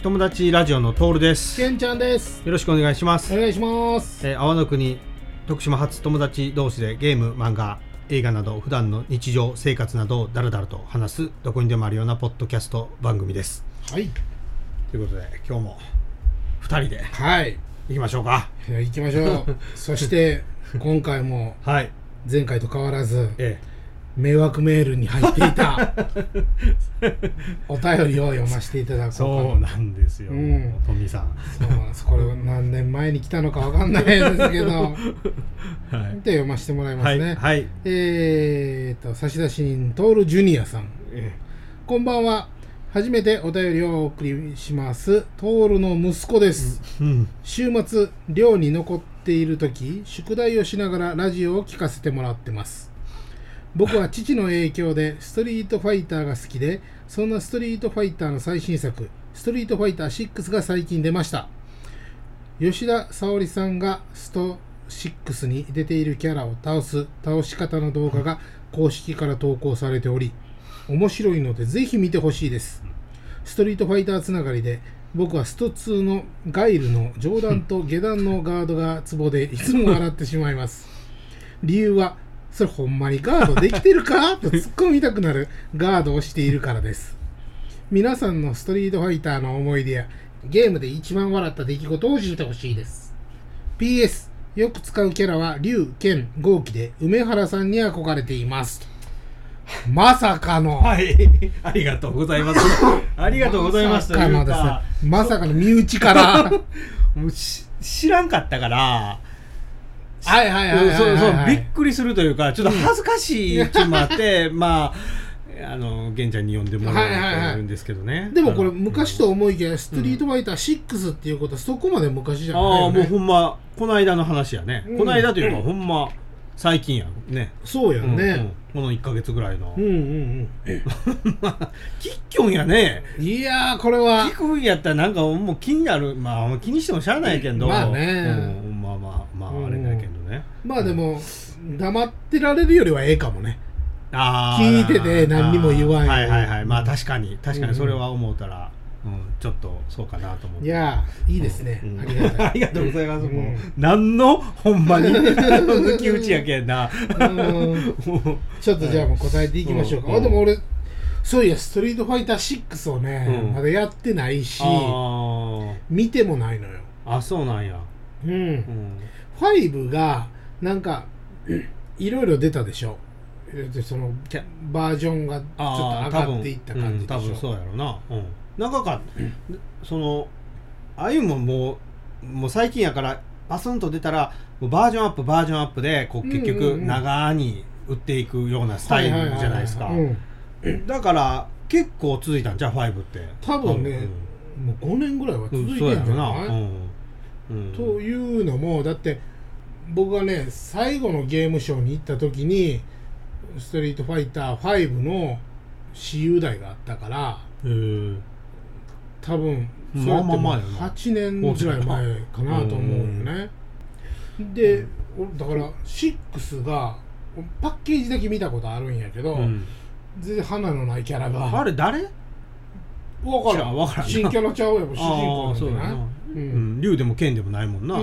友達ラジオのトールです。けんちゃんです。よろしくお願いします。お願いします。泡の国徳島発友達同士でゲーム、漫画、映画など普段の日常生活などをだらだらと話すどこにでもあるようなポッドキャスト番組です。はい。ということで今日も2人で行きましょうか。行きましょう。そして今回も前回と変わらず。ええ、迷惑メールに入っていたお便りを読ませていただこうかな。そうなんですよ、トミさん。そうなんです。これ何年前に来たのかわかんないですけど、はい、で読ませてもらいますね。はい、はい、差出人トールジュニアさん、こんばんは。初めてお便りをお送りします。トールの息子です、週末寮に残っている時、宿題をしながらラジオを聞かせてもらってます。僕は父の影響でストリートファイターが好きで、そんなストリートファイターの最新作、ストリートファイター6が最近出ました。吉田沙保里さんがスト6に出ているキャラを倒し方の動画が公式から投稿されており、面白いのでぜひ見てほしいです。ストリートファイターつながりで、僕はスト2のガイルの上段と下段のガードがツボでいつも笑ってしまいます。理由は、それほんまにガードできてるかと突っ込みたくなるガードをしているからです。皆さんのストリートファイターの思い出やゲームで一番笑った出来事を教えてほしいです。 PS よく使うキャラは龍剣豪気で梅原さんに憧れています。まさかの、はい、ありがとうございます。ありがとうございます。というかまさかの身内からもう知らんかったから、はいはいはいはい、びっくりするというかちょっと恥ずかしい位置もあって、まあ玄ちゃんに呼んでもらうとなるんですけどね、はいはいはい、でもこれ昔と思いきやストリートファイター6っていうことはそこまで昔じゃないよね。ああもうほんまこの間の話やね、この間というかほんま最近やね。そうやね、この1ヶ月ぐらいのキッキョンやね。いやーこれは聞くんやったらなんかもう気になる。まあ気にしてもしゃあないけど、まあね、まああれだけどね、まあでも黙ってられるよりはええかもね。聞いてて何にも言わんよ。はいはいはい、まあ確かにそれは思うたらちょっとそうかなと思って。いやいいですね、ありがとうございます。もう何のほんまに抜き打ちやけんな。ちょっとじゃあもう答えていきましょうか。あでも俺そういやストリートファイター6をねまだやってないし見てもないのよ。あそうなんや。5がなんかいろいろ出たでしょ。そのバージョンがちょっと上がっていった感じでしょ。多分そうやろな。なんかそのああいうももう最近やからパスンと出たらバージョンアップでこう結局長に打っていくようなスタイルじゃないですか。だから結構続いたんじゃ5って。多分ねもう5年ぐらいは続いてんじゃない。というのもだって僕がね最後のゲームショーに行った時にストリートファイター5の私有台があったから、多分それってもう8年ぐらい前かなと思うよね。でだから6がパッケージだけ見たことあるんやけど、全然花のないキャラがあれ誰分からん。新キャラちゃうやっぱ主人公なんじゃない。竜でも剣でもないもんな。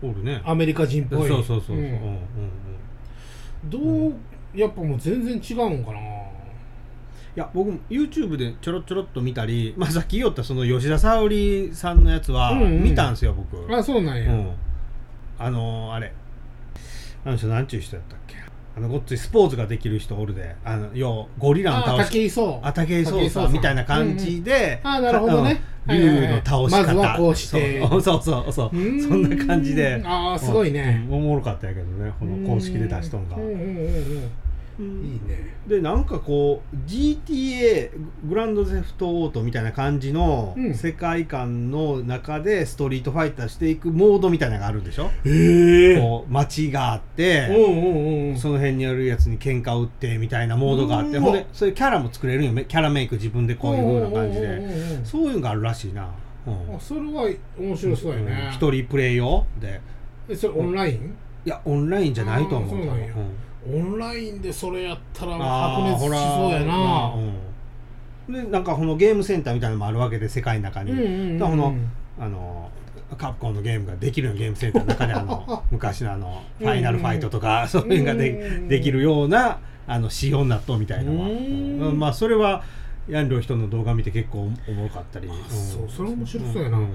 おるね、アメリカ人っぽい。そうどうやっぱもう全然違うんかな。いや僕も YouTube でちょろっと見たり、まあさっき言ったその吉田沙保里さんのやつは見たんすよ僕。あそうなんや。あの人なんちゅう人やったっけ、ごっついスポーツができる人おるで、要ゴリラの倒し武井壮さんみたいな感じで、なるほどね、竜の倒し方まずはこうしてそうそんな感じで、すごいね、おもろかったやけどね、この公式で出しとんがいいね。でなんかこう GTA グランドゼフトオートみたいな感じの世界観の中でストリートファイターしていくモードみたいなのがあるんでしょ。こう街があってその辺にあるやつに喧嘩を打ってみたいなモードがあって、ほんでそういうキャラも作れるよね。キャラメイク自分でこういう風な感じで、そういうのがあるらしいな。それは面白そうやね。一人プレイ用で。それオンライン？いやオンラインじゃないと思う。オンラインでそれやったら白熱しそうやな。でなんかこのゲームセンターみたいなのもあるわけで世界の中に、うんうんうん、だからこのカプコンのゲームができるようなゲームセンターの中で昔のファイナルファイトとか、うん、そういうのが できるような仕様になっとみたいなのは、うん、まあそれはやんりょう人の動画見て結構おもろかったり、それ面白そうやな、うん、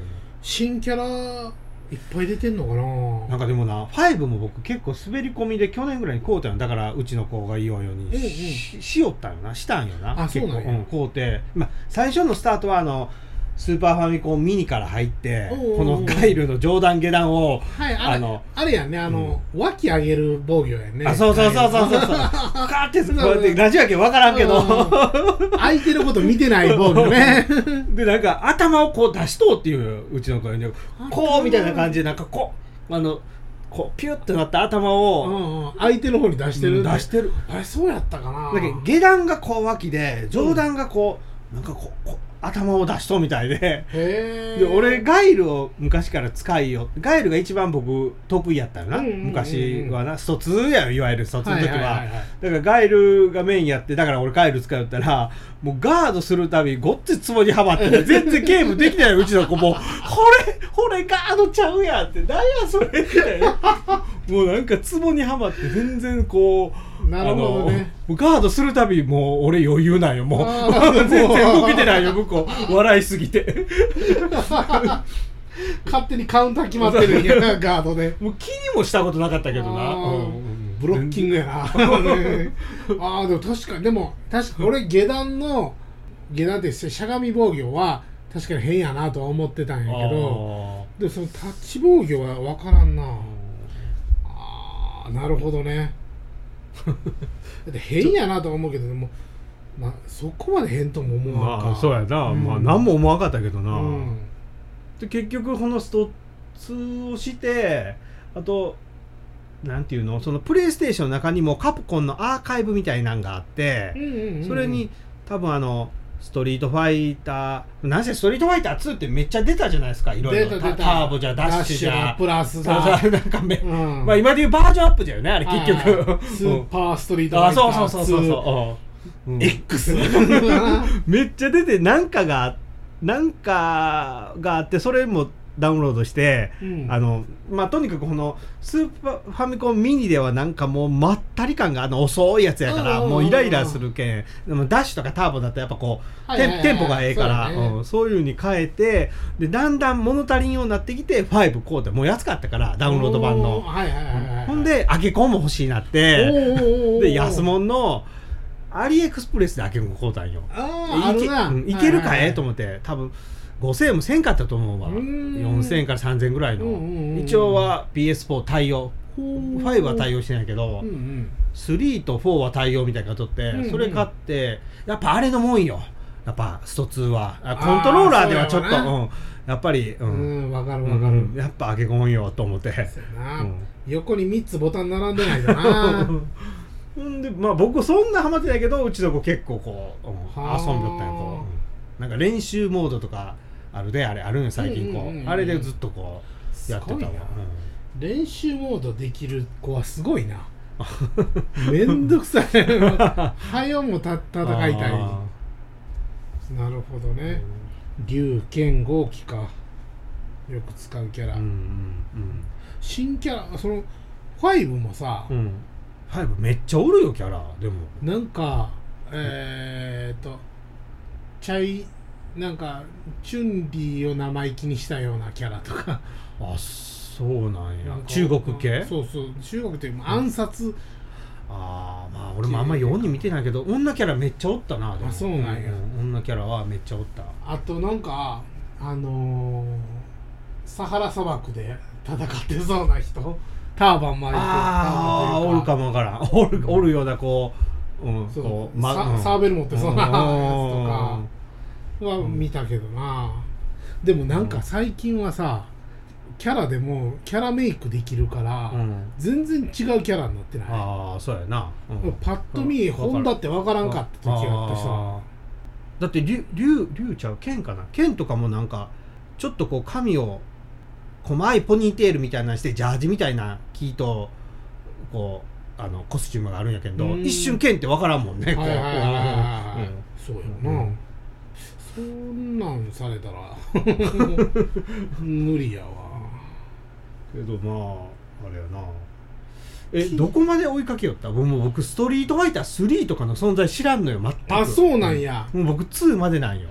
新キャラいっぱい出てんのかな。なんかでもな5も僕結構滑り込みで去年ぐらいに買うたよ。だからうちの子が言おうように しよったよな、したんよな。あ、結構そうなんや、買うて、まあ、最初のスタートはスーパーファミコンミニから入ってこのガイルの上段下段を、はい、あれやんね、脇上げる防御やんね。あ、そうそうそうそうそうカーってこうやってラジオやけん分からんけど開いてること見てない防御ねでなんか頭をこう出しとうっていううちの子にこうみたいな感じでなんかこうこうピュッとなった頭を、うんうん、相手の方に出してる、出してる。あれそうやったかな。だけど下段がこう脇で上段がこう、うん、なんかこう頭を出しとみたいで、へで俺ガイルを昔から使いよ。ガイルが一番僕得意やったよな、うんうんうんうん、昔はな、スト2やよ、いわゆるスト2の時は、はいはいはいはい、だからガイルがメインやって、だから俺ガイル使うったらもうガードするたびごっつツボにはまって全然ゲームできないようちの子もうこれガードちゃうやんってなんやそれってもうなんかツボにはまって全然こう、なるほどね、ガードするたびもう俺余裕なんよ、もう全然動けてないよ向こう笑いすぎて勝手にカウンター決まってるんやなガードで。もう気にもしたことなかったけどな、うん、ブロッキングやなあでも確かに、でも確か俺下段ってしゃがみ防御は確かに変やなとは思ってたんやけど、でそのタッチ防御は分からんなあ。なるほどねだって変やなとは思うけど、もう、まあ、そこまで変とも思わんか、まあ、そうやな、うん、まあ何も思わんかったけどな、うん、で結局このスト2をして、あとなんていうの、そのプレイステーションの中にもカプコンのアーカイブみたいなんがあって、うんうんうん、それに多分ストリートファイター、なんせストリートファイター2ってめっちゃ出たじゃないですか、いろいろターボじゃダッシュじゃプラスだなんかうんまあ、今でいうバージョンアップじゃよねあれ結局スーパーストリートファイター2、あ、そうそうそうそう、うん、X めっちゃ出てなんかがあって、それもダウンロードして、うんまあ、とにかくこのスーパーファミコンミニではなんかもうまったり感が遅いやつやからもうイライラするけん、でもダッシュとかターボだとやっぱこう、はいはいはいはい、テンポがええからそう、ねうん、そういう風に変えて、でだんだん物足りんようになってきて5こうってもう安かったからダウンロード版の、はいはいはいはい、ほんでアケコンも欲しいなってで安物のアリエクスプレスでアケコン買うたんよ。あるな、いけるかえ、はいはいはい、と思って多分5000円も1000円買ったと思うわ、4000円から3000円ぐらいの、うんうんうん、一応は PS4 対応、5は対応してないけど、うんうん、3と4は対応みたいなの買っとって、うんうん、それ買ってやっぱあれのもんよ、やっぱスト2はコントローラーではちょっと うん、やっぱりうんわかるわかる、やっぱアケコンよと思って、うん、横に3つボタン並んでないかなで、まあ、僕そんなハマってないけどうちの子結構こう、うん、遊んでったんよ、なんか練習モードとかあるで、あれあるんよ最近こう、うんうんうんうん、あれでずっとこうやってたわ、うん、練習モードできる子はすごいなめんどくさいはよもた戦いたい。なるほどね、龍剣豪気か、よく使うキャラ、うんうんうん、新キャラその5もさ、うん、5めっちゃおるよキャラ。でもなんかなんかチュンリーを生意気にしたようなキャラとかあ、そうなんや、なん中国系。そうそう、中国というか暗殺、うん、ああまあ俺もあんま4人見てないけど女キャラめっちゃおったな。でもあ、そうなんや、女キャラはめっちゃおった。あとなんかサハラ砂漠で戦ってそうな人、ターバン巻いて、ああおるかもわからん、おるようなこう、うん、そうこう、サーベル持ってそうなやつとかは見たけどな、うん、でもなんか最近はさキャラでもキャラメイクできるから、うん、全然違うキャラになってない。ああそうやな、うん、パッと見、うん、本田って分からんかった時があったしさ。だって竜ちゃう剣かな、剣とかもなんかちょっとこう髪を細いポニーテールみたいなしてジャージみたいなキーとこうコスチュームがあるんやけど、一瞬剣って分からんもんね。そうやな、うんそんなんされたら無理やわ。けどまああれやな。どこまで追いかけよった？もう僕ストリートファイター3とかの存在知らんのよ全く。あ、そうなんや。もう僕2までなんよ。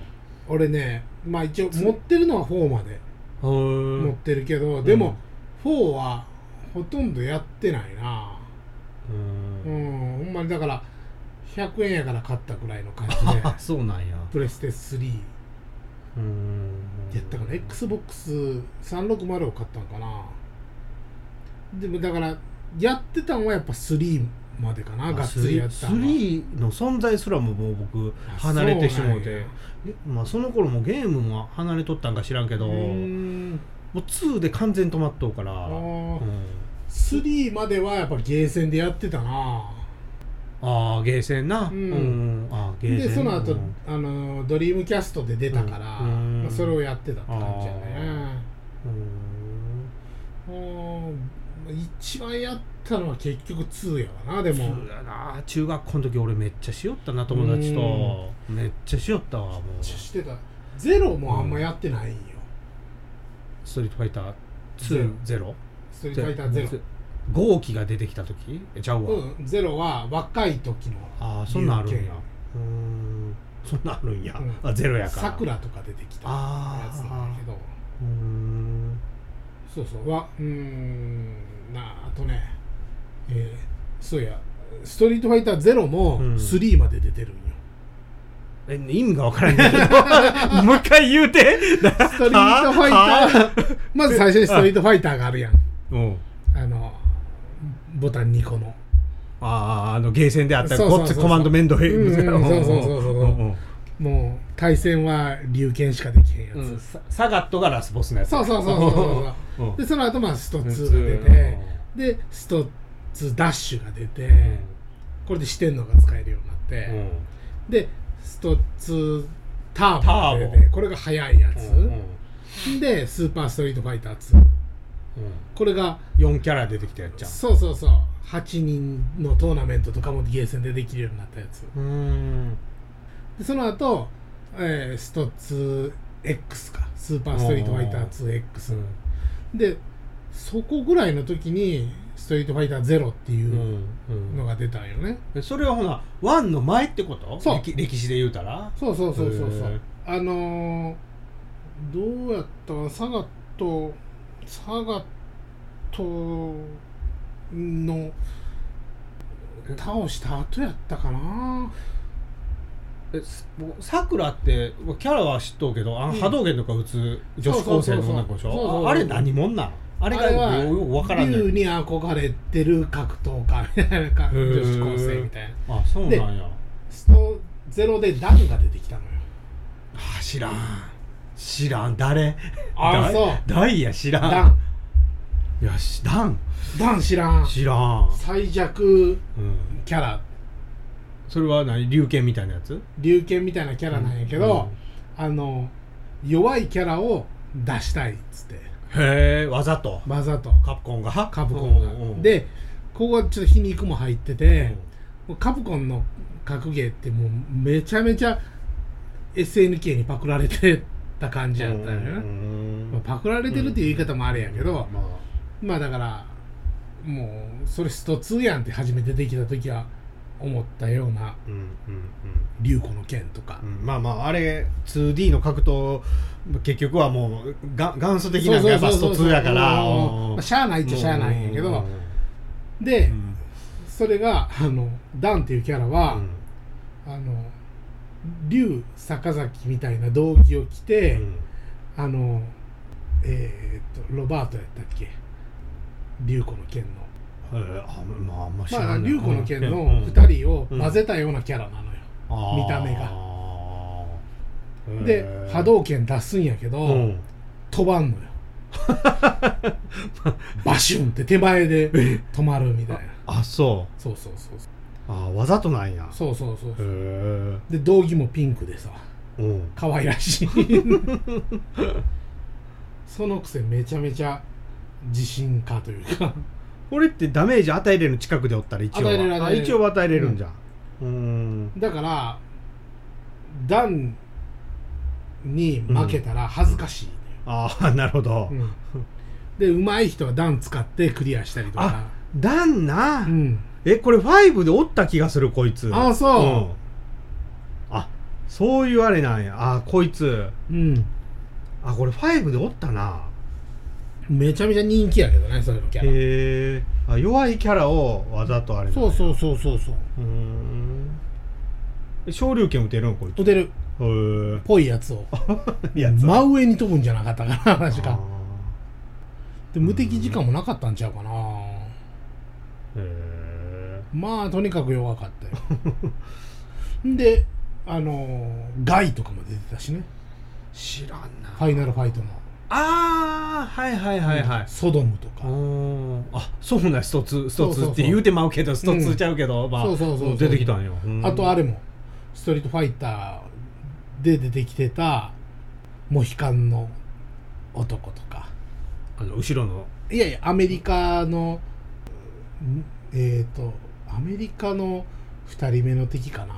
俺ね、まあ一応持ってるのは4まで持ってるけど、でも4はほとんどやってないな。ほんまにだから100円やから買ったくらいの感じで。あ、そうなんや。プレステ3やったから XBOX360 を買ったんかな。でもだからやってたんはやっぱ3までかな、がっつりやったのは。3の存在すらももう僕離れてしもうて、まあその頃もゲームも離れとったんか知らんけど、もう2で完全止まっとうから。3まではやっぱゲーセンでやってたな。ああ、ゲーセンな。あ、ゲーセンでその後、ドリームキャストで出たから、まあ、それをやってたって感じやね。一番やったのは結局2やわな。でも2やな。中学校の時俺めっちゃしよったな、友達と。めっちゃしよったわ。もうめっちゃしてた。ゼロもあんまやってないんよ、ストリートファイター2。ゼロ、ストリートファイターゼロ、号機が出てきた時ちゃうわ。ゼロは若い時の。ああ、そんなんあるんや。そんなんあるんや。あ、ゼロやからさくらとか出てきたやつなんだけど。そうそう。あとね、そうや、ストリートファイター0も3まで出てるんよ。意味がわからんけどもう一回言うて。ストリートファイターまず最初にストリートファイターがあるやん。ボタン2個のゲーセンであったらこっちコマンド面倒い。もう対戦は龍拳しかできへんやつ、サガットがラスボスのやつ。そうで、その後まあスト2が出て、でスト2ダッシュが出て、これで四天王が使えるようになって、でスト2ターボが出て、これが速いやつ、でスーパーストリートファイター2、これが4キャラ出てきたやっちゃう。そう8人のトーナメントとかもゲーセンでできるようになったやつ。でその後、スト 2X か、スーパーストリートファイター 2X で、そこぐらいの時にストリートファイター0っていうのが出たんよね。それはほな1の前ってこと？そう、歴史で言うたら。そうどうやったらサガットの倒した後やったかな。さくらってキャラは知っとうけど、波動拳とか打つ女子高生の女の子でしょ。あれ何もんなの？あれがよく分からんねん。竜に憧れてる格闘家みたいな、女子高生みたいな。あ、そうなんや。スト0でダンが出てきたのよ。あ、知らん。誰？あ、そう。ダイヤ知らん。ダン知らん。最弱キャラ。それは何？龍拳みたいなやつ？龍拳みたいなキャラなんやけど、弱いキャラを出したいっつって。へぇ、わざとカプコンがで、ここはちょっと皮肉も入ってて、カプコンの格ゲーってもうめちゃめちゃ SNK にパクられてた感じやったよね。パクられてるっていう言い方もあれやけど、まあだからもうそれスト2やんって初めて出てきた時は思ったような。龍子の剣とか、あれ 2D の格闘結局はもう元祖的なのがバスト2やから、しゃあないっちゃしゃあないんやけど。でそれがダンっていうキャラは龍坂崎みたいな道着を着て、ロバートやったっけ、龍子の剣の。龍子の剣の2人を混ぜたようなキャラなのよ、見た目が。で波動拳出すんやけど飛ばんのよ。バシュンって手前で止まるみたいな。あ、そうそう。あ、わざとなんや。そうで道着もピンクでさ、可愛らしい。そのくせめちゃめちゃ自信家というか。これってダメージ与えれる近くでおったら一応与えれるんじゃん。だからダンに負けたら恥ずかしい、ね、うんうん、ああなるほど、うん、で上手い人は段使ってクリアしたりとか。あ、段な、うん、えこれ5でおった気がするこいつ。ああそう、うん、あそういうあれなんや。あこいつ、うん、あこれ5でおったな。めちゃめちゃ人気やけどねそれのキャラ。へえ、あ弱いキャラをわざとあれなんや。そうそうそうそう、うーん、昇竜拳打てるのこいつ。打てるぽいやつを真上に飛ぶんじゃなかったかな確か。で無敵時間もなかったんちゃうかな。まあとにかく弱かったよでガイとかも出てたしね。知らんな。ファイナルファイトの。ああはいはいはいはい、うん、ソドムとか。あそうなん、ストツって言うてまうけどストツちゃうけど、うん、まあそうそうそう出てきたんよ。あとあれもストリートファイターで出てきてたモヒカンの男とか。あの後ろの、いやいやアメリカのアメリカの2人目の敵かな。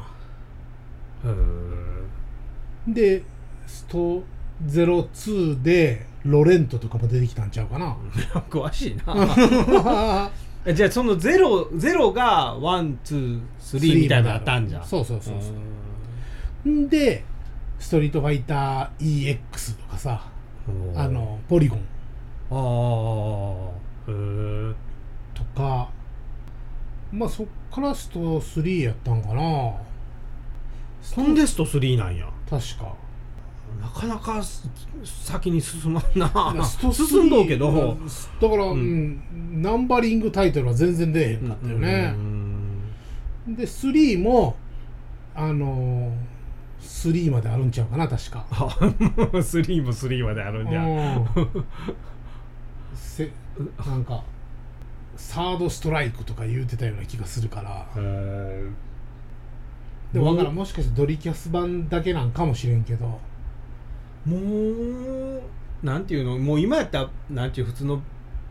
でスト02でロレントとかも出てきたんちゃうかな詳しいなじゃあその0が1、2、3みたいなのあったんじゃん。そうそうそうそう。でストリートファイター EX とかさ、ポリゴンとか。まあそっからスト3やったんかな。そんでスト3なんや確か。なかなか先に進まんな。スト3進んどうけど、だから、うん、ナンバリングタイトルは全然出えへんかったよね、うん、で3も3まであるんちゃうかな確か3も3まであるんじゃんなんかサードストライクとか言うてたような気がするから。でも分からん、もしかしてドリキャス版だけなんかもしれんけど、もうなんていうの、もう今やったらなんていう普通の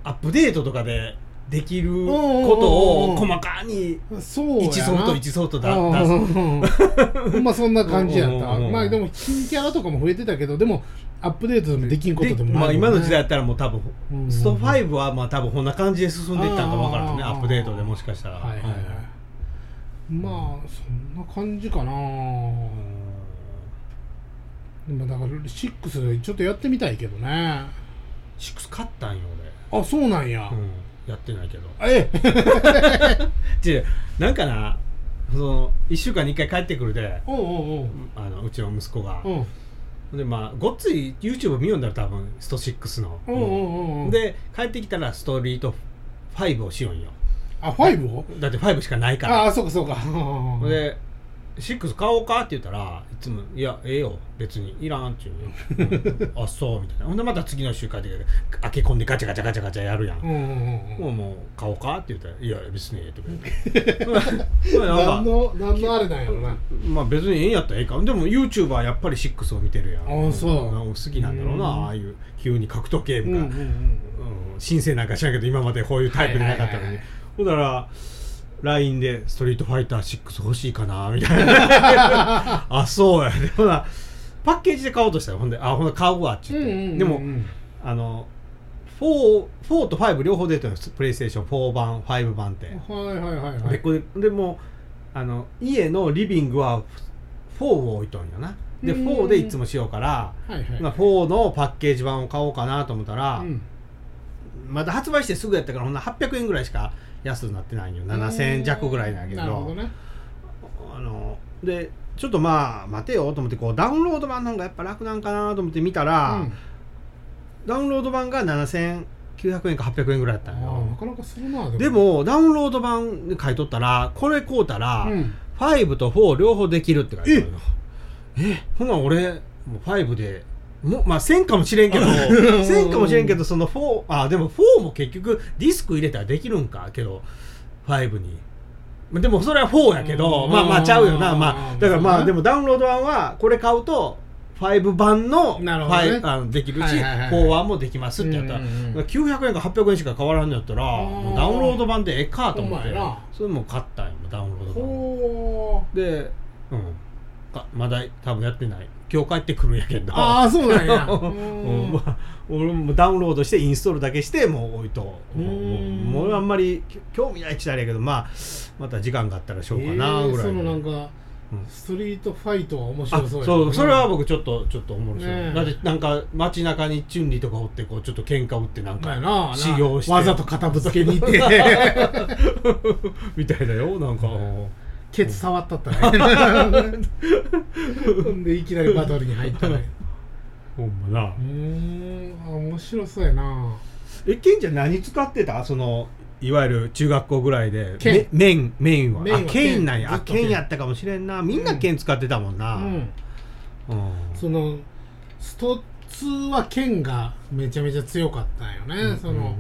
アップデートとかでできることを細かに1ソフト1ソフトだったまあそんな感じやった。まあでも新キャラとかも増えてたけど、でもアップデートでもできんことでもないもんね。まあ今の時代やったらもう多分スト5はまあ多分こんな感じで進んでいったんか分からんね、アップデートでもしかしたら。はいはいはい、まあそんな感じかな。だから6ちょっとやってみたいけどね。6買ったんよ俺。あそうなんや、うん、やってないけど。えっなんかな、その1週間に1回帰ってくるで、うちの息子が、でまあごっつい YouTube 見よんだら多分スト6の、で帰ってきたらストリート5をしよんよ。あ5を？だって5しかないから。ああそうかそうかで6買おうかって言ったら、いつもいやええよ別にいらんって言うよあそうみたいな。ほんでまた次の週帰って開け込んでガチャガチャガチャガチャやるやん、もう買おうかって言ったらいや別にええとか言う何のあれなんやろな。まあ別にええんやったらええか。でも YouTuber はやっぱり6を見てるやん。あそう好きなんだろうな、ああいう急に格闘ゲームが新鮮なんかしないけど今までこういうタイプでなかったのに。だからLINE でストリートファイター6欲しいかなみたいなあそうやで、ほなパッケージで買おうとしたら、ほんであほんで買うわって言って、でも4と5両方出てるんです、プレイステーション4版5版って。はいはいはいはい。でこれでも家のリビングは4を置いとんよな。で4でいつもしようから、4のパッケージ版を買おうかなと思ったら、まだ発売してすぐやったから、ほんな800円ぐらいしか安くなってないよ、7000弱ぐらいだけど。なるほどね。でちょっとまあ待てよと思って、こうダウンロード版の方がやっぱ楽なんかなと思って見たら、ダウンロード版が7900円か800円ぐらいだったんよ。なかなかするな。でもダウンロード版で買い取ったら、これ買うたら、5と4両方できるって書いてあるの。ほな俺もう5でもまあ1000かもしれんけどその4、あでも4も結局ディスク入れたらできるんかけど5に。でもそれは4やけど、まあまあちゃうよな。まあだからまあでもダウンロード版はこれ買うと5版の5できるし、4版もできますってやったら900円か800円しか変わらんのやったら、ダウンロード版でええかと思って、それも買ったんよダウンロード版で。まだ多分やってない。今日帰ってくるんやけど。ああそうなんや。うん、まあ、俺もダウンロードしてインストールだけしてもう置いとう。もうあんまり興味ないって言ったらやけど、まあまた時間があったらしようかなぐらい。そのなんかストリートファイトは面白そうや、ね、そう、それは僕ちょっと面白い、ね、だってなんか街中にチュンリーとかおってこうちょっと喧嘩打ってなんか修行してわざと片付けに行ってみたいだよ。なんかケツ触ったったねでいきなりバトルに入ったねほんまな。面白そうやな。え、ケンちゃん何使ってた？そのいわゆる中学校ぐらいでメインはメインは剣なんや。剣やったかもしれんな。みんな剣使ってたもんな、うんうん、そのスト2は剣がめちゃめちゃ強かったんよね、うん、その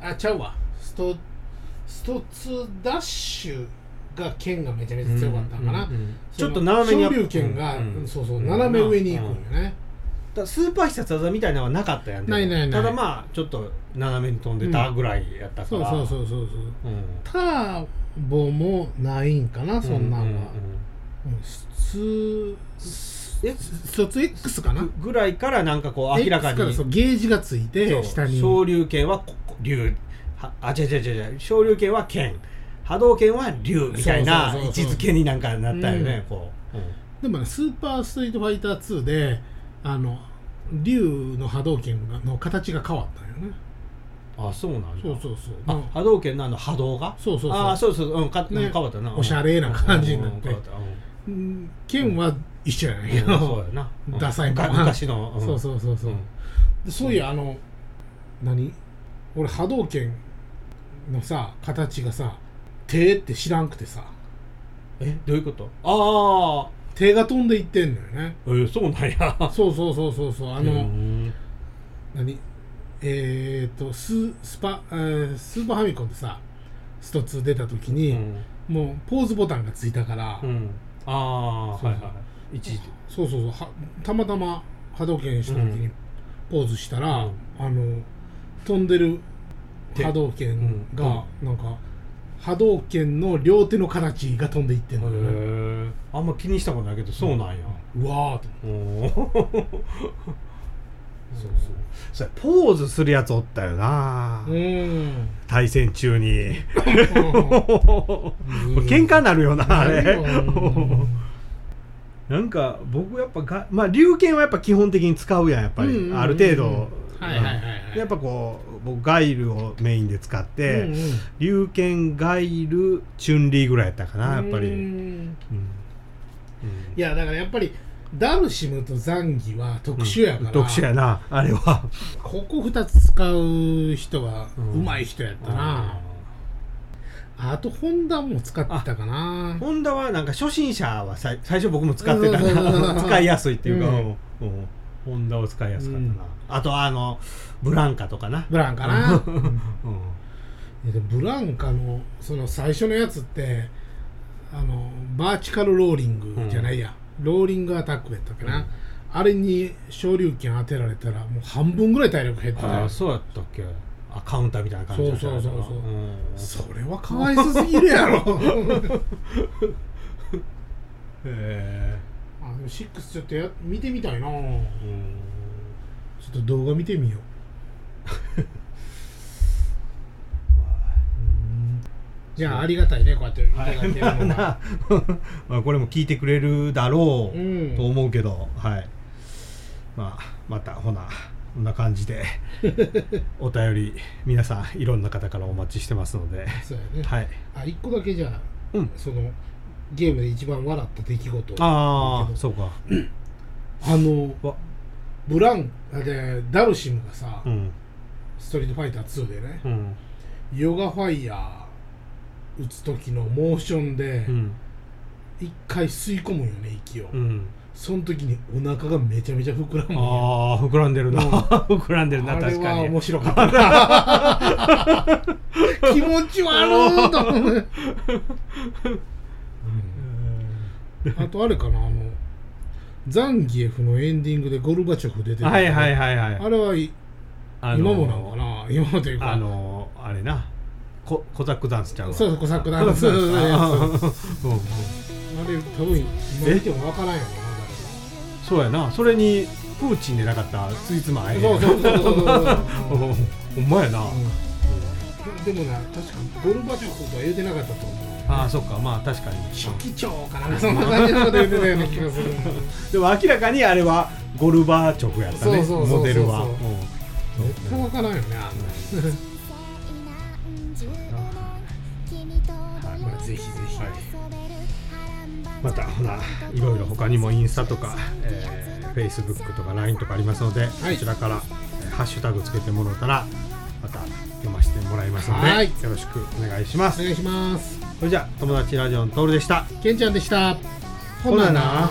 あちゃうわ、スト2ダッシュが剣がめちゃめちゃ強かったかな、うんうんうん、ちょっと斜めに昇竜剣が、うん、そうそう斜め上に行くんよね、うんうん、スーパー必殺技みたいなのはなかったやん。ないただまあちょっと斜めに飛んでたぐらいやったから、うん、そう、うん、ターボもないんかな、そんなのは、うんうんうん、ストツ X かなぐらいからなんかこう明らかにからゲージがついて下に昇竜拳は竜あ違う違う昇竜拳は剣波動拳は竜みたいな位置づけになんかなったよね、うん、こう、うん、でもねスーパーストリートファイター2で竜の波動拳の形が変わったよね。あ、そうなんだ。そう。あ、波動拳の波動が？そう。あ、そう、うん、ね、変わったな。おしゃれな感じになって。剣は一緒やねんけど、そうやな。ダサいかな。昔の、うん、そう。でそういう何？俺波動拳のさ形がさ手って知らんくてさ。え、どういうこと？ああ。手が飛んでいってんのよね。そうなんや。そう。何スーパーファミコンでさ、スト2出た時に、うん、もうポーズボタンがついたから、うん、ああはいはい一時そう、たまたま波動拳した時にポーズしたら、うん、飛んでる波動拳が、うん、なんか。波動拳の両手の形が飛んでいってんのよね。あんま気にしたことないけど、そうなんや。うわーとそうポーズするやつおったよな、うん、対戦中に喧嘩になるよなあれなんか僕やっぱまあ龍拳はやっぱ基本的に使うやんやっぱり、うんうん、ある程度やっぱこう僕ガイルをメインで使って、うんうん、龍拳ガイルチュンリーぐらいやったかなやっぱり、うん、いやだからやっぱりダルシムとザンギは特殊やから、うん、特殊やなあれはここ2つ使う人は上手い人やったな、うんうん、あとホンダも使ってたかな。ホンダはなんか初心者は最初僕も使ってたな使いやすいっていうか、うんうんホンダを使いやすかったな、うん、あとブランカとかな、うん、ブランカのその最初のやつってバーチカルローリングじゃないや、うん、ローリングアタックやったかな、うん、あれに昇竜拳当てられたらもう半分ぐらい体力減ってたよ。あそうやったっけ。あカウンターみたいな感じだった。そう、うん、それはかわいそうすぎるやろへー6ちょっと見てみたいな。うんちょっと動画見てみようじゃあありがたいねこうやっていただいてるのがまあこれも聞いてくれるだろうと思うけど、うん、はいまあまたこんな感じでお便り皆さんいろんな方からお待ちしてますのでそうやね、はい、あ1個だけじゃあ、うん、そのゲームで一番笑った出来事。ああ、そうか。ブランでダルシムがさ、うん、ストリートファイター2でね、うん、ヨガファイヤー打つ時のモーションで一回吸い込むよね息を、うん。その時にお腹がめちゃめちゃ膨らむ。ああ、膨らんでるな。膨らんでるな確かに。あれは面白かった。気持ち悪いと思う。あとあれかなザンギエフのエンディングでゴルバチョフ出てる、ね、はい、あれはい今もなのかな今もというかあれなコザックダンスちゃうわ。そうコザックダンスあれ多分今見ても分からんやろな。そうやな、それにプーチンでなかったついつま合えへん。ほんまやな、うん、でもな、確かゴルバチョフとか言うてなかったと思う。ああ、そっか、まあ確かに書記長かな、そんな感じのこと言ってたような気がする。でも明らかにあれはゴルバチョフやったね、モデルは。絶対分からんよね、あんな。ぜひぜひ、はい、またほらいろいろ他にもインスタとか、Facebook とか LINE とかありますので、はい、こちらから、ハッシュタグつけてもらったらまた読ませてもらいますので、はい、よろしくお願いします。お願いします。それじゃあ友達ラジオのトールでした。けんちゃんでした。ほなな。